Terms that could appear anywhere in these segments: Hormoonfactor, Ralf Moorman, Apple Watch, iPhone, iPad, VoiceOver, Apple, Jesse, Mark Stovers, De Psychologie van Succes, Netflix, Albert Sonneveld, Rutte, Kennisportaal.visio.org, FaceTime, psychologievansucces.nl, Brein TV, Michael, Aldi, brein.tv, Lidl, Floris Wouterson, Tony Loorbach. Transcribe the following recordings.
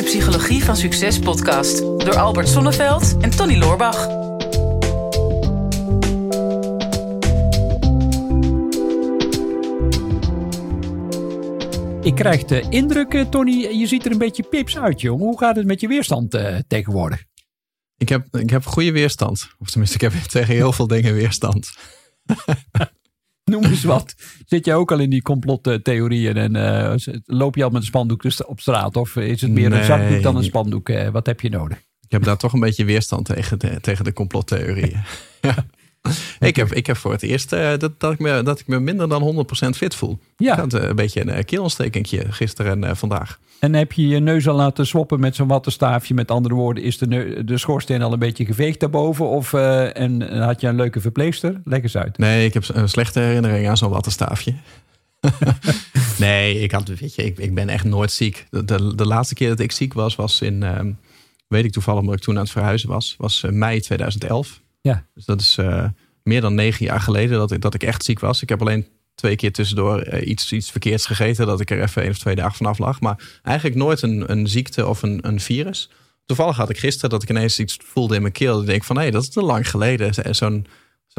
de Psychologie van Succes podcast door Albert Sonneveld en Tony Loorbach. Ik krijg de indruk, Tony, je ziet er een beetje pips uit, jongen. Hoe gaat het met je weerstand tegenwoordig? Ik heb goede weerstand. Of tenminste, ik heb tegen heel veel dingen weerstand. Noem eens wat. Zit jij ook al in die complottheorieën en loop je al met een spandoek dus op straat? Of is het meer een zakdoek dan een spandoek? Wat heb je nodig? Ik heb daar toch een beetje weerstand tegen de complottheorieën. Ja. Ik heb voor het eerst dat ik me minder dan 100% fit voel. Ja. Ik had een beetje een keelontstekentje gisteren en vandaag. En heb je je neus al laten swappen met zo'n wattenstaafje? Met andere woorden, is de schoorsteen al een beetje geveegd daarboven? Of en had je een leuke verpleegster? Leg eens uit. Nee, ik heb een slechte herinnering aan zo'n wattenstaafje. Nee, ik ben echt nooit ziek. De laatste keer dat ik ziek was in... weet ik toevallig omdat ik toen aan het verhuizen was mei 2011. Ja. Dus dat is meer dan 9 jaar geleden dat ik echt ziek was. Ik heb alleen 2 keer tussendoor iets verkeerds gegeten. Dat ik er even 1 of 2 dagen vanaf lag. Maar eigenlijk nooit een ziekte of een virus. Toevallig had ik gisteren dat ik ineens iets voelde in mijn keel. Dat ik denk van hé, dat is te lang geleden. Zo'n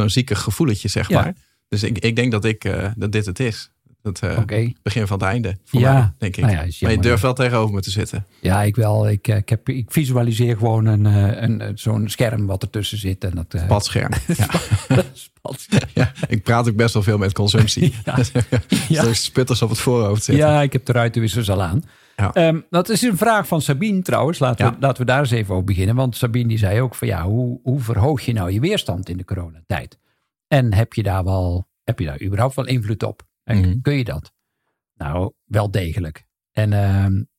zieke gevoeletje, zeg maar. Ja. Dus ik denk dat dit het is. Okay. Begin van het einde. Mij, denk ik. Nou ja, maar je durft wel tegenover me te zitten. Ja, ik wel. Ik visualiseer gewoon zo'n scherm wat ertussen zit. En dat padscherm. Ja. Padscherm. Ja, ik praat ook best wel veel met consumptie. Ja. Ja. Dus sputters op het voorhoofd zitten. Ja, ik heb de ruitenwissers al aan. Ja. Dat is een vraag van Sabine trouwens. Laten we daar eens even over beginnen. Want Sabine die zei ook van ja, hoe verhoog je nou je weerstand in de coronatijd? En heb je daar überhaupt wel invloed op? En kun je dat? Nou, wel degelijk. En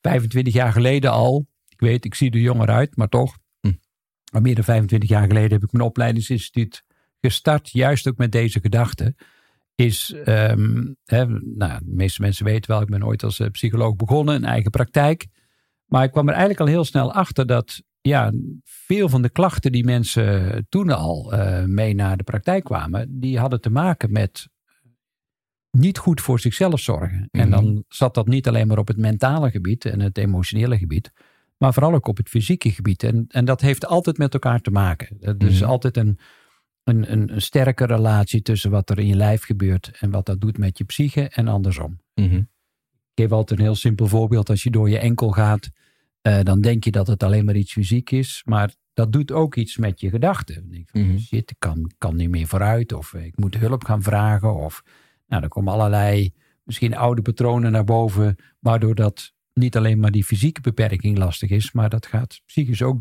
25 jaar geleden al, ik zie er jonger uit, maar toch. Maar meer dan 25 jaar geleden heb ik mijn opleidingsinstituut gestart. Juist ook met deze gedachte. De meeste mensen weten wel, ik ben ooit als psycholoog begonnen. Een eigen praktijk. Maar ik kwam er eigenlijk al heel snel achter dat veel van de klachten die mensen toen al mee naar de praktijk kwamen. Die hadden te maken met niet goed voor zichzelf zorgen. En dan zat dat niet alleen maar op het mentale gebied en het emotionele gebied, maar vooral ook op het fysieke gebied. En dat heeft altijd met elkaar te maken. Er is altijd een sterke relatie tussen wat er in je lijf gebeurt en wat dat doet met je psyche en andersom. Ik geef altijd een heel simpel voorbeeld. Als je door je enkel gaat, dan denk je dat het alleen maar iets fysiek is, maar dat doet ook iets met je gedachten. Shit, ik kan niet meer vooruit, of ik moet hulp gaan vragen, of nou, er komen allerlei misschien oude patronen naar boven, waardoor dat niet alleen maar die fysieke beperking lastig is, maar dat gaat psychisch ook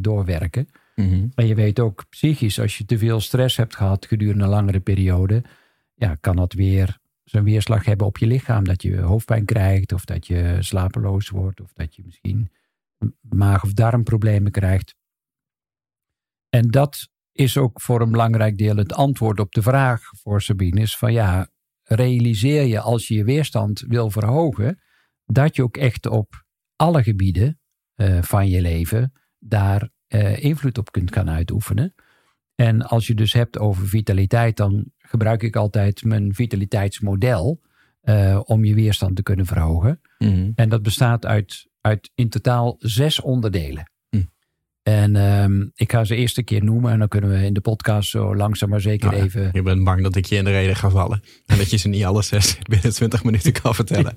doorwerken. Maar je weet ook psychisch, als je te veel stress hebt gehad gedurende een langere periode, kan dat weer zijn weerslag hebben op je lichaam. Dat je hoofdpijn krijgt, of dat je slapeloos wordt, of dat je misschien maag- of darmproblemen krijgt. En dat is ook voor een belangrijk deel het antwoord op de vraag voor Sabine is van realiseer je als je je weerstand wil verhogen, dat je ook echt op alle gebieden van je leven daar invloed op kunt gaan uitoefenen. En als je dus hebt over vitaliteit, dan gebruik ik altijd mijn vitaliteitsmodel om je weerstand te kunnen verhogen. En dat bestaat uit in totaal 6 onderdelen. En ik ga ze eerst een keer noemen en dan kunnen we in de podcast zo langzaam maar zeker even... Je bent bang dat ik je in de reden ga vallen. En dat je ze niet alle 6 binnen 20 minuten kan vertellen.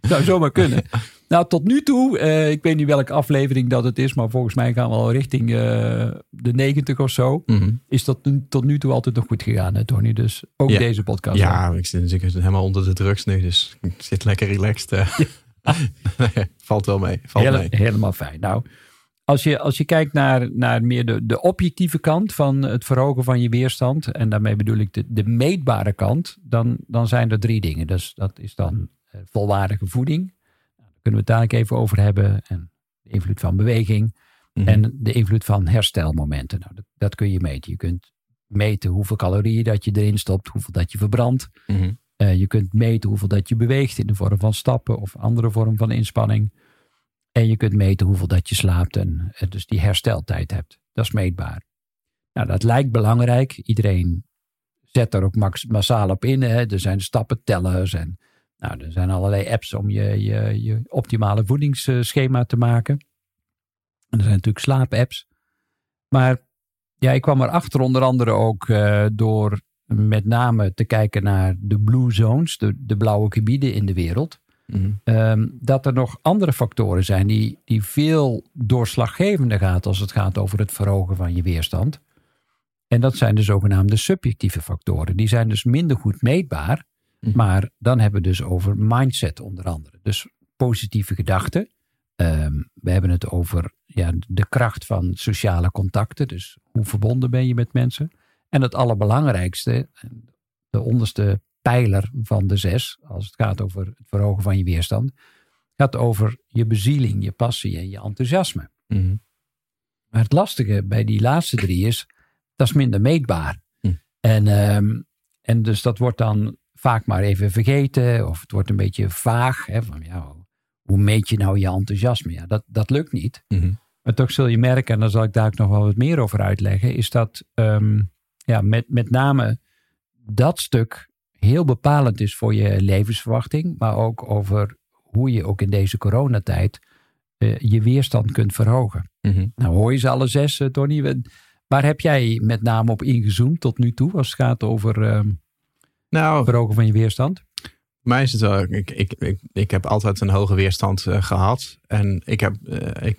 Zou zomaar kunnen. Nou, tot nu toe, ik weet niet welke aflevering dat het is, maar volgens mij gaan we al richting de 90 of zo. Is dat tot nu toe altijd nog goed gegaan, hè, Tony? Dus ook deze podcast. Ja, ik zit natuurlijk helemaal onder de drugs nu, dus ik zit lekker relaxed. Valt wel mee. Helemaal fijn. Nou, Als je kijkt naar meer de objectieve kant van het verhogen van je weerstand, en daarmee bedoel ik de meetbare kant, dan zijn er 3 dingen. Dus dat is dan volwaardige voeding. Daar kunnen we het dadelijk even over hebben. En de invloed van beweging en de invloed van herstelmomenten. Nou, dat kun je meten. Je kunt meten hoeveel calorieën dat je erin stopt, hoeveel dat je verbrandt. Je kunt meten hoeveel dat je beweegt in de vorm van stappen of andere vorm van inspanning. En je kunt meten hoeveel dat je slaapt en dus die hersteltijd hebt. Dat is meetbaar. Nou, dat lijkt belangrijk. Iedereen zet er ook massaal op in. Hè. Er zijn stappen tellers en Nou, er zijn allerlei apps om je optimale voedingsschema te maken. En er zijn natuurlijk slaapapps. Maar ja, ik kwam erachter onder andere ook door met name te kijken naar de blue zones, de blauwe gebieden in de wereld. Mm-hmm. Dat er nog andere factoren zijn die veel doorslaggevender gaat als het gaat over het verhogen van je weerstand. En dat zijn de zogenaamde subjectieve factoren. Die zijn dus minder goed meetbaar. Mm-hmm. Maar dan hebben we dus over mindset onder andere. Dus positieve gedachten. We hebben het over de kracht van sociale contacten. Dus hoe verbonden ben je met mensen. En het allerbelangrijkste, de onderste pijler van de 6, als het gaat over het verhogen van je weerstand, gaat over je bezieling, je passie en je enthousiasme. Mm-hmm. Maar het lastige bij die laatste 3 is, dat is minder meetbaar. Mm. En dus dat wordt dan vaak maar even vergeten, of het wordt een beetje vaag. Hè, van, hoe meet je nou je enthousiasme? Ja, dat lukt niet. Mm-hmm. Maar toch zul je merken, en daar zal ik daar ook nog wel wat meer over uitleggen, is dat met name dat stuk heel bepalend is voor je levensverwachting, maar ook over hoe je ook in deze coronatijd je weerstand kunt verhogen. Mm-hmm. Nou hoor je ze alle 6, Tony. Waar heb jij met name op ingezoomd tot nu toe als het gaat over het verhogen van je weerstand? Mij is het wel, ik heb altijd een hoge weerstand gehad. En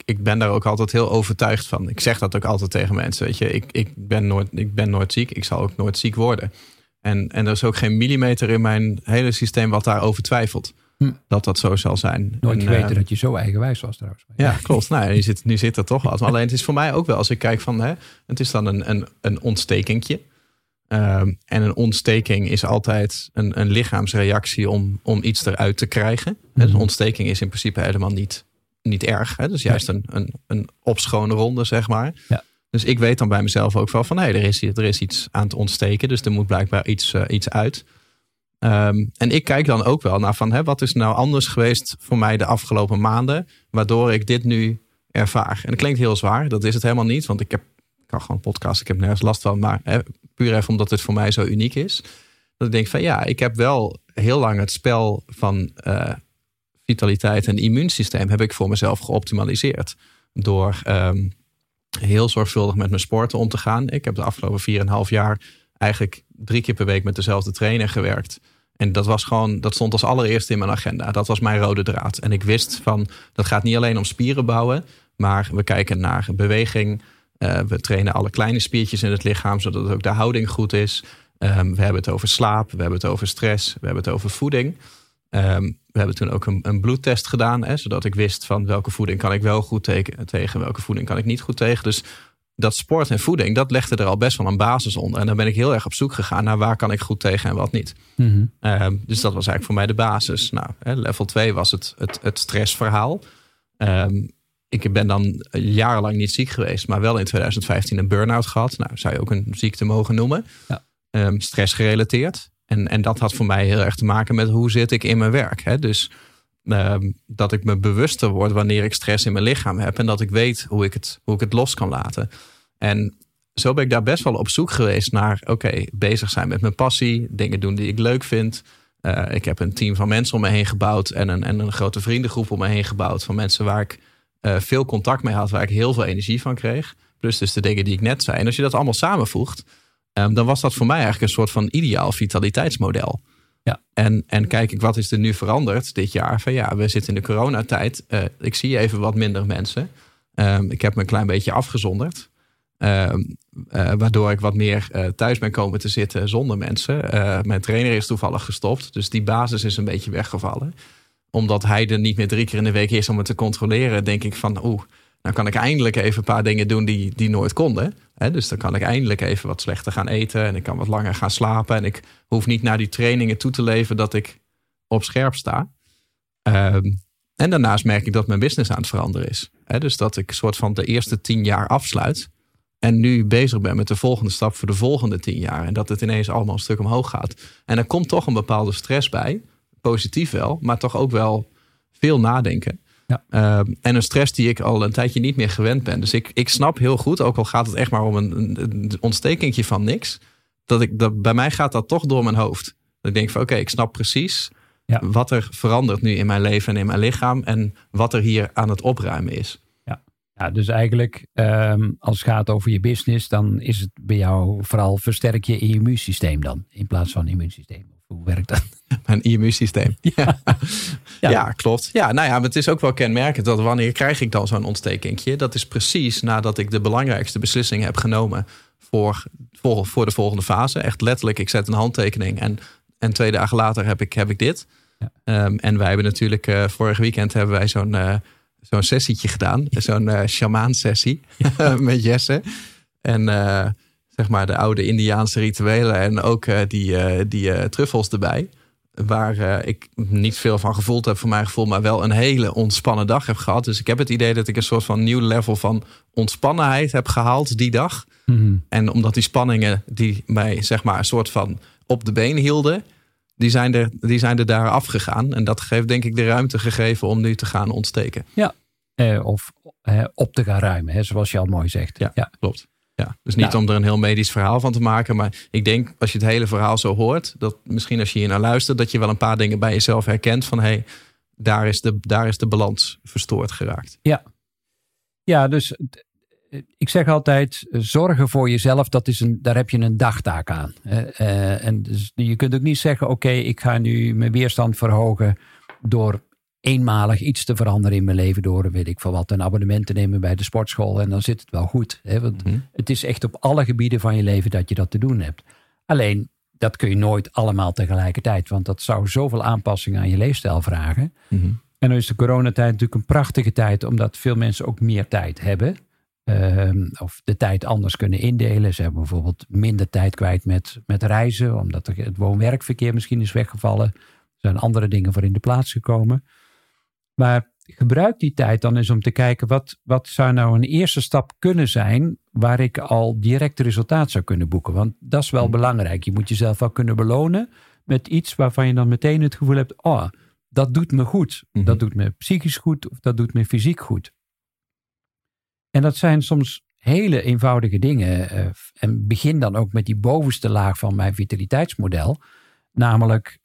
ik ben daar ook altijd heel overtuigd van. Ik zeg dat ook altijd tegen mensen. Weet je, ik ben nooit ziek. Ik zal ook nooit ziek worden. En er is ook geen millimeter in mijn hele systeem wat daarover twijfelt. Dat zo zal zijn. Nooit geweten dat je zo eigenwijs was trouwens. Ja, klopt. Nou, nu zit er toch wat. Maar alleen het is voor mij ook wel, als ik kijk van, het is dan een ontstekentje. En een ontsteking is altijd een lichaamsreactie om iets eruit te krijgen. Mm-hmm. Dus ontsteking is in principe helemaal niet erg. Hè? Dus juist een opschone ronde, zeg maar. Ja. Dus ik weet dan bij mezelf ook wel van, er is iets aan het ontsteken. Dus er moet blijkbaar iets uit. En ik kijk dan ook wel naar van, wat is nou anders geweest voor mij de afgelopen maanden, waardoor ik dit nu ervaar. En dat klinkt heel zwaar. Dat is het helemaal niet. Want ik kan gewoon podcasten. Ik heb nergens last van. Maar puur even omdat het voor mij zo uniek is. Dat ik denk van ik heb wel heel lang het spel van vitaliteit en immuunsysteem heb ik voor mezelf geoptimaliseerd. Door heel zorgvuldig met mijn sporten om te gaan. Ik heb de afgelopen 4,5 jaar eigenlijk 3 keer per week met dezelfde trainer gewerkt. En dat was gewoon, dat stond als allereerste in mijn agenda. Dat was mijn rode draad. En ik wist van, dat gaat niet alleen om spieren bouwen, maar we kijken naar beweging. We trainen alle kleine spiertjes in het lichaam, zodat ook de houding goed is. We hebben het over slaap, we hebben het over stress, we hebben het over voeding. We hebben toen ook een bloedtest gedaan, zodat ik wist van welke voeding kan ik wel goed tegen, welke voeding kan ik niet goed tegen. Dus dat sport en voeding, dat legde er al best wel een basis onder. En dan ben ik heel erg op zoek gegaan naar waar kan ik goed tegen en wat niet. Mm-hmm. Dus dat was eigenlijk voor mij de basis. Nou, level 2 was het stressverhaal. Ik ben dan jarenlang niet ziek geweest, maar wel in 2015 een burn-out gehad. Nou, zou je ook een ziekte mogen noemen. Ja. Stress gerelateerd. En dat had voor mij heel erg te maken met hoe zit ik in mijn werk. Hè? Dus dat ik me bewuster word wanneer ik stress in mijn lichaam heb. En dat ik weet hoe ik het los kan laten. En zo ben ik daar best wel op zoek geweest naar, bezig zijn met mijn passie. Dingen doen die ik leuk vind. Ik heb een team van mensen om me heen gebouwd. En een grote vriendengroep om me heen gebouwd. Van mensen waar ik veel contact mee had, waar ik heel veel energie van kreeg. Plus dus de dingen die ik net zei. En als je dat allemaal samenvoegt, dan was dat voor mij eigenlijk een soort van ideaal vitaliteitsmodel. Ja. En kijk ik, wat is er nu veranderd dit jaar? Van we zitten in de coronatijd. Ik zie even wat minder mensen. Ik heb me een klein beetje afgezonderd. Waardoor ik wat meer thuis ben komen te zitten zonder mensen. Mijn trainer is toevallig gestopt. Dus die basis is een beetje weggevallen. Omdat hij er niet meer 3 keer in de week is om het te controleren, denk ik van, nou kan ik eindelijk even een paar dingen doen die nooit konden. Dus dan kan ik eindelijk even wat slechter gaan eten en ik kan wat langer gaan slapen. En ik hoef niet naar die trainingen toe te leven dat ik op scherp sta. En daarnaast merk ik dat mijn business aan het veranderen is. Dus dat ik soort van de eerste 10 jaar afsluit en nu bezig ben met de volgende stap voor de volgende 10 jaar. En dat het ineens allemaal een stuk omhoog gaat. En er komt toch een bepaalde stress bij. Positief wel, maar toch ook wel veel nadenken. Ja. En een stress die ik al een tijdje niet meer gewend ben. Dus ik snap heel goed, ook al gaat het echt maar om een ontstekentje van niks. Bij mij gaat dat toch door mijn hoofd. Dat ik denk van ik snap precies Ja. Wat er verandert nu in mijn leven en in mijn lichaam. En wat er hier aan het opruimen is. Ja, dus eigenlijk als het gaat over je business, dan is het bij jou vooral versterk je immuunsysteem dan. In plaats van immuunsysteem. Hoe werkt dat? Mijn immuunsysteem. Ja. Ja, klopt. Ja, nou ja, het is ook wel kenmerkend dat wanneer krijg ik dan zo'n ontstekingje. Dat is precies nadat ik de belangrijkste beslissing heb genomen voor de volgende fase. Echt letterlijk, ik zet een handtekening en 2 dagen later heb ik dit. Ja. En wij hebben natuurlijk, vorig weekend hebben wij zo'n sessietje gedaan. Zo'n shamaansessie met Jesse. En zeg maar de oude Indiaanse rituelen. En ook die truffels erbij. Waar ik niet veel van gevoeld heb voor mijn gevoel. Maar wel een hele ontspannen dag heb gehad. Dus ik heb het idee dat ik een soort van nieuw level van ontspannenheid heb gehaald die dag. Mm-hmm. En omdat die spanningen die mij zeg maar een soort van op de been hielden. Die zijn er daar afgegaan. En dat geeft denk ik de ruimte gegeven om nu te gaan ontsteken. Ja, of op te gaan ruimen. Hè, zoals je al mooi zegt. Ja. Klopt. Ja, dus niet om er een heel medisch verhaal van te maken. Maar ik denk als je het hele verhaal zo hoort. Dat misschien als je hier naar luistert. Dat je wel een paar dingen bij jezelf herkent. Van hey, daar is de balans verstoord geraakt. Ja, dus ik zeg altijd, zorgen voor jezelf, daar heb je een dagtaak aan. En dus je kunt ook niet zeggen, oké, ik ga nu mijn weerstand verhogen door eenmalig iets te veranderen in mijn leven. Door, weet ik veel wat, een abonnement te nemen bij de sportschool en dan zit het wel goed. Hè? Want het is echt op alle gebieden van je leven dat je dat te doen hebt. Alleen, dat kun je nooit allemaal tegelijkertijd. Want dat zou zoveel aanpassingen aan je leefstijl vragen. Mm-hmm. En dan is de coronatijd natuurlijk een prachtige tijd, omdat veel mensen ook meer tijd hebben. Of de tijd anders kunnen indelen. Ze hebben bijvoorbeeld minder tijd kwijt met reizen. Omdat het woon-werkverkeer misschien is weggevallen. Er zijn andere dingen voor in de plaats gekomen. Maar gebruik die tijd dan eens om te kijken. Wat zou nou een eerste stap kunnen zijn. Waar ik al direct resultaat zou kunnen boeken. Want dat is wel belangrijk. Je moet jezelf wel kunnen belonen. Met iets waarvan je dan meteen het gevoel hebt. Oh, dat doet me goed. Mm-hmm. Dat doet me psychisch goed. Of dat doet me fysiek goed. En dat zijn soms hele eenvoudige dingen. En begin dan ook met die bovenste laag van mijn vitaliteitsmodel. Namelijk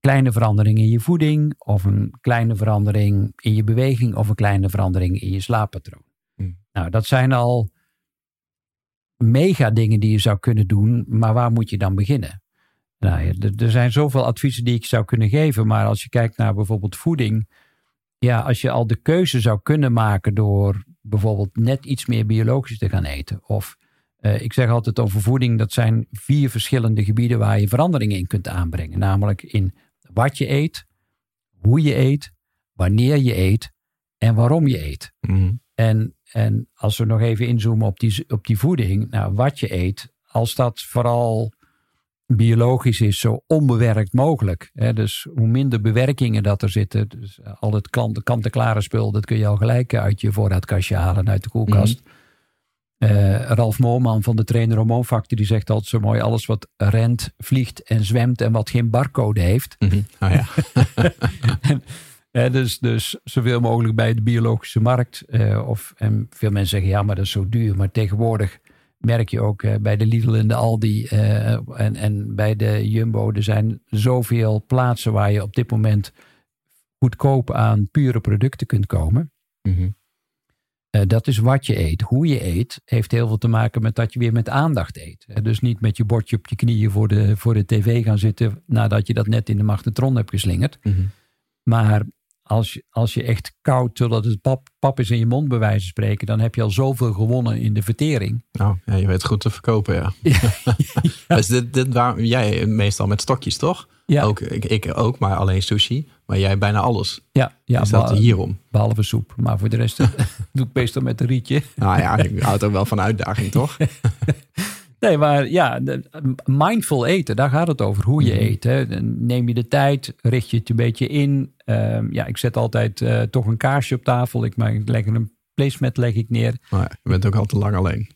kleine veranderingen in je voeding. Of een kleine verandering in je beweging. Of een kleine verandering in je slaappatroon. Nou, dat zijn al mega dingen die je zou kunnen doen. Maar waar moet je dan beginnen? Nou, er zijn zoveel adviezen die ik zou kunnen geven. Maar als je kijkt naar bijvoorbeeld voeding. Ja, als je al de keuze zou kunnen maken door bijvoorbeeld net iets meer biologisch te gaan eten. Of ik zeg altijd over voeding, dat zijn 4 verschillende gebieden waar je veranderingen in kunt aanbrengen. Namelijk in wat je eet, hoe je eet, wanneer je eet en waarom je eet. Mm-hmm. En als we nog even inzoomen op die voeding, nou, wat je eet, als dat vooral biologisch is, zo onbewerkt mogelijk. Hè? Dus hoe minder bewerkingen dat er zitten. Dus al het kant-en-klare spul, dat kun je al gelijk uit je voorraadkastje halen, uit de koelkast. Mm-hmm. Ralf Moorman van de trainer Hormoonfactor, die zegt altijd zo mooi, alles wat rent, vliegt en zwemt en wat geen barcode heeft. Mm-hmm. Oh ja. Dus zoveel mogelijk bij de biologische markt. En veel mensen zeggen, ja, maar dat is zo duur. Maar tegenwoordig merk je ook bij de Lidl en de Aldi en bij de Jumbo. Er zijn zoveel plaatsen waar je op dit moment goedkoop aan pure producten kunt komen. Mm-hmm. Dat is wat je eet. Hoe je eet heeft heel veel te maken met dat je weer met aandacht eet. Dus niet met je bordje op je knieën voor de tv gaan zitten nadat je dat net in de magnetron hebt geslingerd. Mm-hmm. Maar als je echt koud totdat het pap is in je mond bij wijze van spreken, dan heb je al zoveel gewonnen in de vertering. Nou, ja, je weet goed te verkopen, ja. Ja. Dus jij meestal met stokjes, toch? Ja. Ook, ik ook, maar alleen sushi. Maar jij bijna alles. Ja, is dat hierom? Behalve soep. Maar voor de rest doe ik meestal met een rietje. Nou ja, ik houd ook wel van uitdaging, toch? Nee, maar ja, mindful eten, daar gaat het over. Hoe je eet. Hè. Neem je de tijd, richt je het een beetje in. Ik zet altijd toch een kaarsje op tafel. Ik maak lekker een placemat leg ik neer. Oh ja, je bent ook al te lang alleen.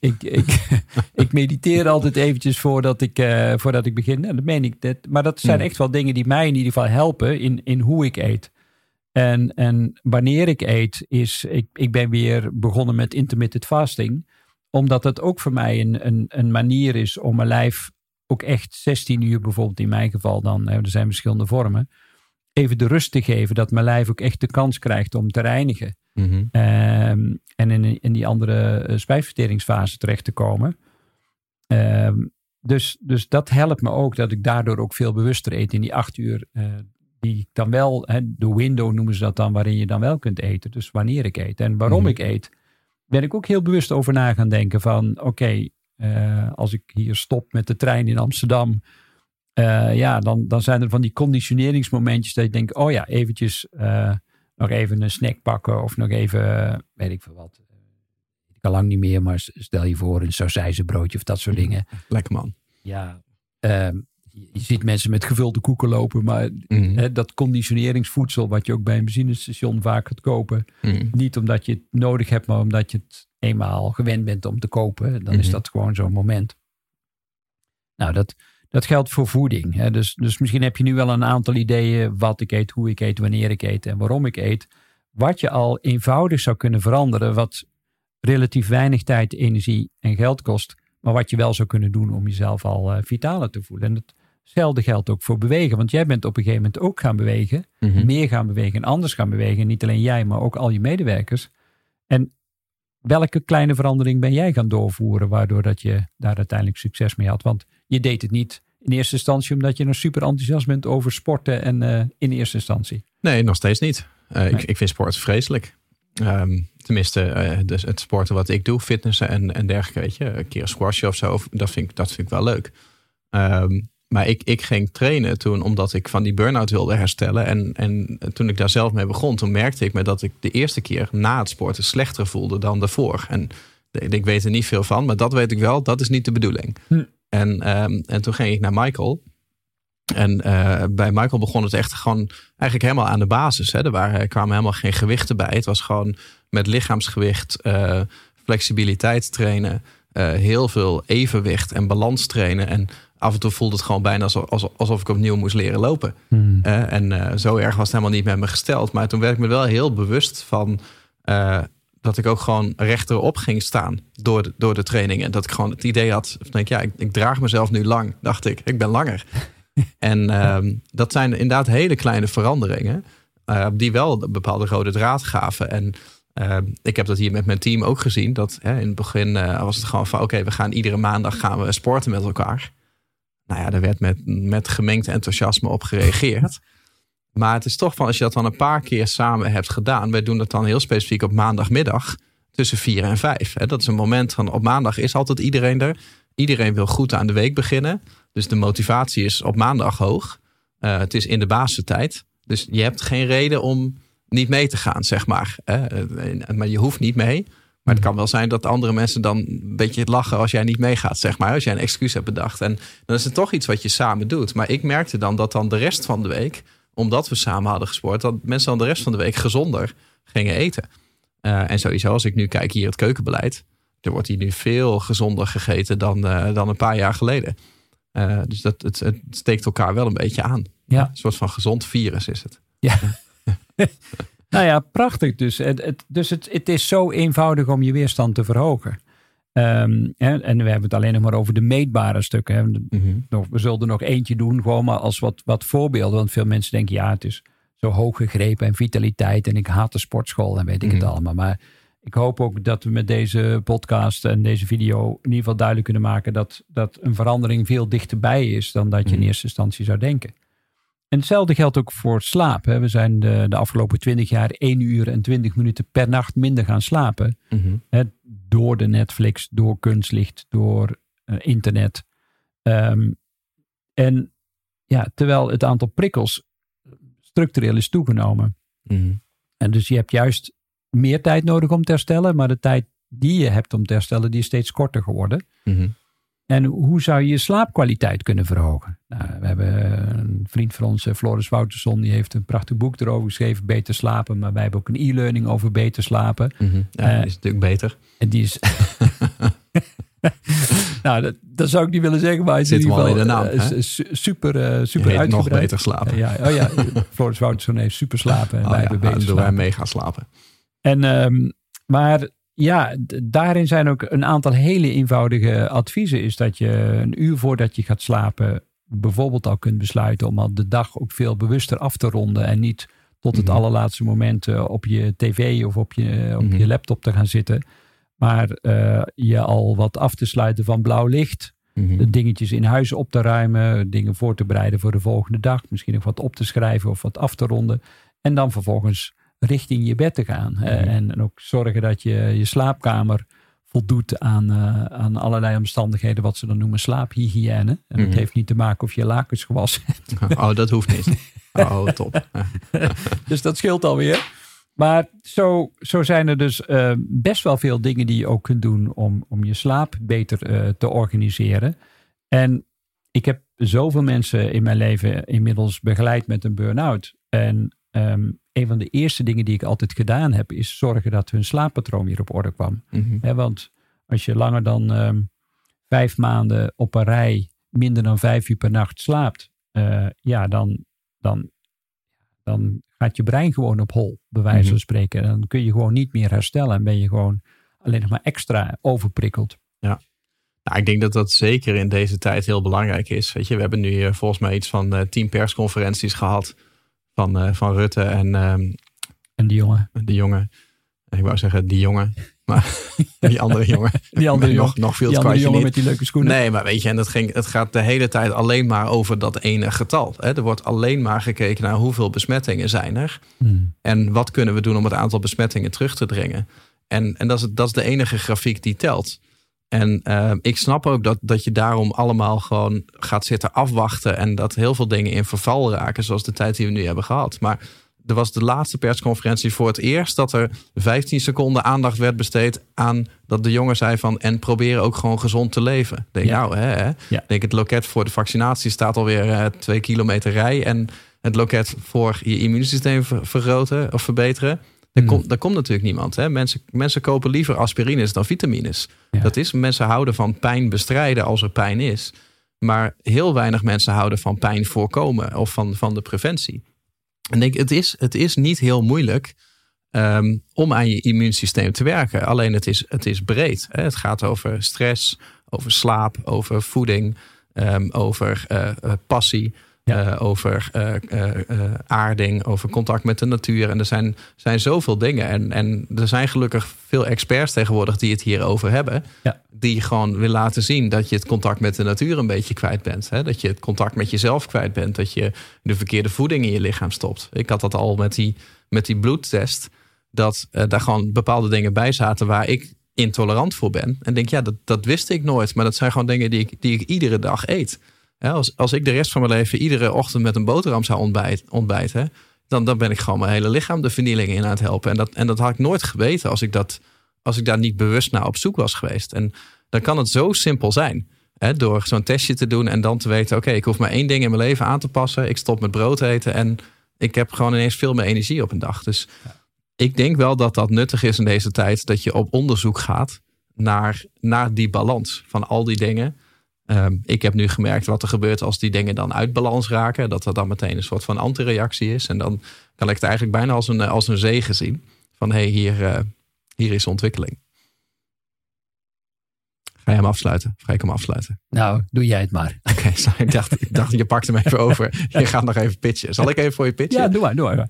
Ik mediteer altijd eventjes voordat ik begin. Nou, dat meen ik. Maar dat zijn echt wel dingen die mij in ieder geval helpen in hoe ik eet. En wanneer ik eet is, ik ben weer begonnen met intermittent fasting. Omdat het ook voor mij een manier is om mijn lijf ook echt 16 uur bijvoorbeeld in mijn geval dan. Er zijn verschillende vormen. even de rust te geven. Dat mijn lijf ook echt de kans krijgt om te reinigen. Mm-hmm. En in die andere spijsverteringsfase terecht te komen. Dus dat helpt me ook. Dat ik daardoor ook veel bewuster eet in die 8 uur. Die ik dan wel, de window noemen ze dat dan. Waarin je dan wel kunt eten. Dus wanneer ik eet en waarom ik eet. Ben ik ook heel bewust over na gaan denken van oké. Als ik hier stop met de trein in Amsterdam. Dan zijn er van die conditioneringsmomentjes dat je denkt, oh ja, eventjes nog even een snack pakken of nog even, weet ik veel wat. Ik kan lang niet meer, maar stel je voor een sausijzenbroodje of dat soort dingen. Lekker man. Ja, je ziet mensen met gevulde koeken lopen, maar dat conditioneringsvoedsel wat je ook bij een benzinestation vaak gaat kopen, niet omdat je het nodig hebt, maar omdat je het eenmaal gewend bent om te kopen, dan is dat gewoon zo'n moment. Nou, dat geldt voor voeding. Hè? Dus misschien heb je nu wel een aantal ideeën wat ik eet, hoe ik eet, wanneer ik eet en waarom ik eet. Wat je al eenvoudig zou kunnen veranderen, wat relatief weinig tijd, energie en geld kost, maar wat je wel zou kunnen doen om jezelf al vitaler te voelen. En hetzelfde geldt ook voor bewegen, want jij bent op een gegeven moment ook gaan bewegen, meer gaan bewegen en anders gaan bewegen. En niet alleen jij, maar ook al je medewerkers. En welke kleine verandering ben jij gaan doorvoeren, waardoor dat je daar uiteindelijk succes mee had? Want je deed het niet in eerste instantie omdat je nog super enthousiast bent over sporten en in eerste instantie. Nee, nog steeds niet. Nee. Ik vind sport vreselijk. Dus het sporten wat ik doe, fitnessen en dergelijke, weet je, een keer squashen of zo, dat vind ik wel leuk. Maar ik ging trainen toen omdat ik van die burn-out wilde herstellen. En toen ik daar zelf mee begon, toen merkte ik me dat ik de eerste keer na het sporten slechter voelde dan daarvoor. En ik weet er niet veel van, maar dat weet ik wel. Dat is niet de bedoeling. En toen ging ik naar Michael. En bij Michael begon het echt gewoon eigenlijk helemaal aan de basis. Hè. Er kwamen helemaal geen gewichten bij. Het was gewoon met lichaamsgewicht, flexibiliteit trainen. Heel veel evenwicht en balans trainen. En af en toe voelde het gewoon bijna alsof ik opnieuw moest leren lopen. Zo erg was het helemaal niet met me gesteld. Maar toen werd ik me wel heel bewust van dat ik ook gewoon rechterop ging staan door de training. En dat ik gewoon het idee had, ik draag mezelf nu lang. Dacht ik, ik ben langer. En dat zijn inderdaad hele kleine veranderingen. Die wel een bepaalde rode draad gaven. En ik heb dat hier met mijn team ook gezien. Dat in het begin was het gewoon van oké, we gaan iedere maandag gaan we sporten met elkaar. Nou ja, daar werd met gemengd enthousiasme op gereageerd. Maar het is toch van als je dat dan een paar keer samen hebt gedaan. Wij doen dat dan heel specifiek op maandagmiddag tussen 4 en 5. Hè. Dat is een moment van op maandag is altijd iedereen er. Iedereen wil goed aan de week beginnen. Dus de motivatie is op maandag hoog. Het is in de basistijd. Dus je hebt geen reden om niet mee te gaan, zeg maar. Maar je hoeft niet mee. Maar het kan wel zijn dat andere mensen dan een beetje lachen als jij niet meegaat, zeg maar. Als jij een excuus hebt bedacht. En dan is het toch iets wat je samen doet. Maar ik merkte dan dat dan de rest van de week, omdat we samen hadden gesport, dat mensen dan de rest van de week gezonder gingen eten. En sowieso, als ik nu kijk hier het keukenbeleid, er wordt hier nu veel gezonder gegeten dan een paar jaar geleden. Dus dat, het steekt elkaar wel een beetje aan. Ja. Een soort van gezond virus is het. Ja. Nou ja, prachtig dus. Het is zo eenvoudig om je weerstand te verhogen. En we hebben het alleen nog maar over de meetbare stukken. Hè. We zullen er nog eentje doen, gewoon maar als wat voorbeelden. Want veel mensen denken, ja, het is zo hoog gegrepen en vitaliteit. En ik haat de sportschool en weet ik het allemaal. Maar ik hoop ook dat we met deze podcast en deze video in ieder geval duidelijk kunnen maken dat een verandering veel dichterbij is dan dat je in eerste instantie zou denken. En hetzelfde geldt ook voor slaap. Hè. We zijn de afgelopen 20 jaar 1 uur en 20 minuten per nacht minder gaan slapen. Hè, door de Netflix, door kunstlicht, door internet. En ja, terwijl het aantal prikkels structureel is toegenomen. En dus je hebt juist meer tijd nodig om te herstellen. Maar de tijd die je hebt om te herstellen, die is steeds korter geworden. En hoe zou je je slaapkwaliteit kunnen verhogen? Nou, we hebben een vriend van ons, Floris Wouterson, die heeft een prachtig boek erover geschreven, Beter Slapen. Maar wij hebben ook een e-learning over beter slapen. Ja, die is natuurlijk beter. En die is... Nou, dat zou ik niet willen zeggen, maar het zit in ieder geval in de naam, super je heet nog beter slapen. Floris Wouterson heeft super slapen en wij hebben beter slapen. Wij mee gaan slapen. Maar... Ja, daarin zijn ook een aantal hele eenvoudige adviezen. Is dat je een uur voordat je gaat slapen bijvoorbeeld al kunt besluiten om al de dag ook veel bewuster af te ronden. En niet tot het allerlaatste moment op je tv of op je laptop te gaan zitten. Maar je al wat af te sluiten van blauw licht. De dingetjes in huis op te ruimen. Dingen voor te bereiden voor de volgende dag. Misschien nog wat op te schrijven of wat af te ronden. En dan vervolgens richting je bed te gaan. En ook zorgen dat je slaapkamer voldoet aan allerlei omstandigheden, wat ze dan noemen slaaphygiëne. En dat heeft niet te maken of je lakens gewassen hebt. Oh, dat hoeft niet. Oh, top. Dus dat scheelt alweer. Maar zo zijn er dus best wel veel dingen die je ook kunt doen om je slaap beter te organiseren. En ik heb zoveel mensen in mijn leven inmiddels begeleid met een burn-out. En een van de eerste dingen die ik altijd gedaan heb, is zorgen dat hun slaappatroon weer op orde kwam. He, want als je langer dan 5 maanden op een rij minder dan 5 uur per nacht slaapt, dan gaat je brein gewoon op hol, bij wijze van spreken. Dan kun je gewoon niet meer herstellen en ben je gewoon alleen nog maar extra overprikkeld. Ja. Nou, ik denk dat zeker in deze tijd heel belangrijk is. Weet je, we hebben nu volgens mij iets van 10 persconferenties gehad van Rutte en die jongen. Ik wou zeggen die jongen, maar die andere jongen. Die andere jongen. Nog veel die andere jongen niet. Met die leuke schoenen. Nee, maar weet je, en het gaat de hele tijd alleen maar over dat ene getal. Hè? Er wordt alleen maar gekeken naar hoeveel besmettingen zijn er. En wat kunnen we doen om het aantal besmettingen terug te dringen. En dat is de enige grafiek die telt. En ik snap ook dat je daarom allemaal gewoon gaat zitten afwachten. En dat heel veel dingen in verval raken, zoals de tijd die we nu hebben gehad. Maar er was de laatste persconferentie voor het eerst dat er 15 seconden aandacht werd besteed aan dat de jongen zei van en proberen ook gewoon gezond te leven. Denk nou, hè? Ja. Denk het loket voor de vaccinatie staat alweer 2 kilometer rij. En het loket voor je immuunsysteem vergroten of verbeteren. Daar komt natuurlijk niemand. Hè? Mensen kopen liever aspirines dan vitamines. Ja. Dat is, mensen houden van pijn bestrijden als er pijn is. Maar heel weinig mensen houden van pijn voorkomen of van de preventie. En ik denk, het is niet heel moeilijk om aan je immuunsysteem te werken. Alleen het is breed. Hè? Het gaat over stress, over slaap, over voeding, over passie. Ja. Over aarding, over contact met de natuur. En er zijn zoveel dingen. En er zijn gelukkig veel experts tegenwoordig die het hierover hebben. Ja. Die gewoon willen laten zien dat je het contact met de natuur een beetje kwijt bent. Hè? Dat je het contact met jezelf kwijt bent. Dat je de verkeerde voeding in je lichaam stopt. Ik had dat al met die bloedtest. Dat daar gewoon bepaalde dingen bij zaten waar ik intolerant voor ben. En denk, dat wist ik nooit. Maar dat zijn gewoon dingen die ik iedere dag eet. Ja, als ik de rest van mijn leven iedere ochtend met een boterham zou ontbijten... Dan ben ik gewoon mijn hele lichaam de vernieling in aan het helpen. En dat had ik nooit geweten als ik daar niet bewust naar op zoek was geweest. En dan kan het zo simpel zijn. Hè, door zo'n testje te doen en dan te weten, oké, ik hoef maar 1 ding in mijn leven aan te passen. Ik stop met brood eten en ik heb gewoon ineens veel meer energie op een dag. Dus ik denk wel dat nuttig is in deze tijd. Dat je op onderzoek gaat naar die balans van al die dingen. Ik heb nu gemerkt wat er gebeurt als die dingen dan uit balans raken. Dat er dan meteen een soort van antireactie is. En dan kan ik het eigenlijk bijna als een zegen zien. Van hier is ontwikkeling. Ga je hem afsluiten? Of ga ik hem afsluiten? Nou, doe jij het maar. Oké, ik dacht je pakt hem even over. Je gaat nog even pitchen. Zal ik even voor je pitchen? Ja, doe maar. Leuk.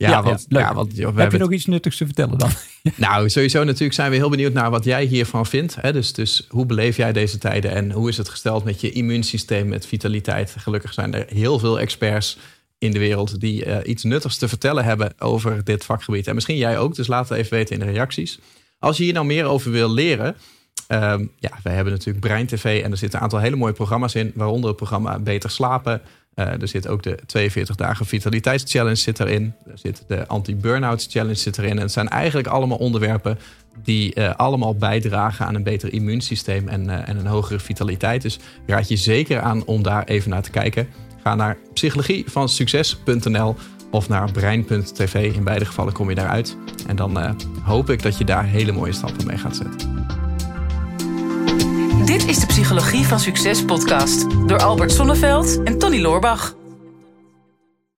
Ja, want, joh, heb je nog iets nuttigs te vertellen dan? Nou, sowieso natuurlijk zijn we heel benieuwd naar wat jij hiervan vindt. Hè? Dus hoe beleef jij deze tijden? En hoe is het gesteld met je immuunsysteem, met vitaliteit? Gelukkig zijn er heel veel experts in de wereld die iets nuttigs te vertellen hebben over dit vakgebied. En misschien jij ook, dus laat het even weten in de reacties. Als je hier nou meer over wil leren... wij hebben natuurlijk Brein TV en er zitten een aantal hele mooie programma's in, waaronder het programma Beter Slapen. Er zit ook de 42 dagen vitaliteitschallenge zit erin. Er zit de anti-burnout challenge zit erin. En het zijn eigenlijk allemaal onderwerpen die allemaal bijdragen aan een beter immuunsysteem en een hogere vitaliteit. Dus raad je zeker aan om daar even naar te kijken. Ga naar psychologievansucces.nl of naar brein.tv. In beide gevallen kom je daaruit. En dan hoop ik dat je daar hele mooie stappen mee gaat zetten. Dit is de Psychologie van Succes podcast door Albert Sonneveld en Tony Loorbach.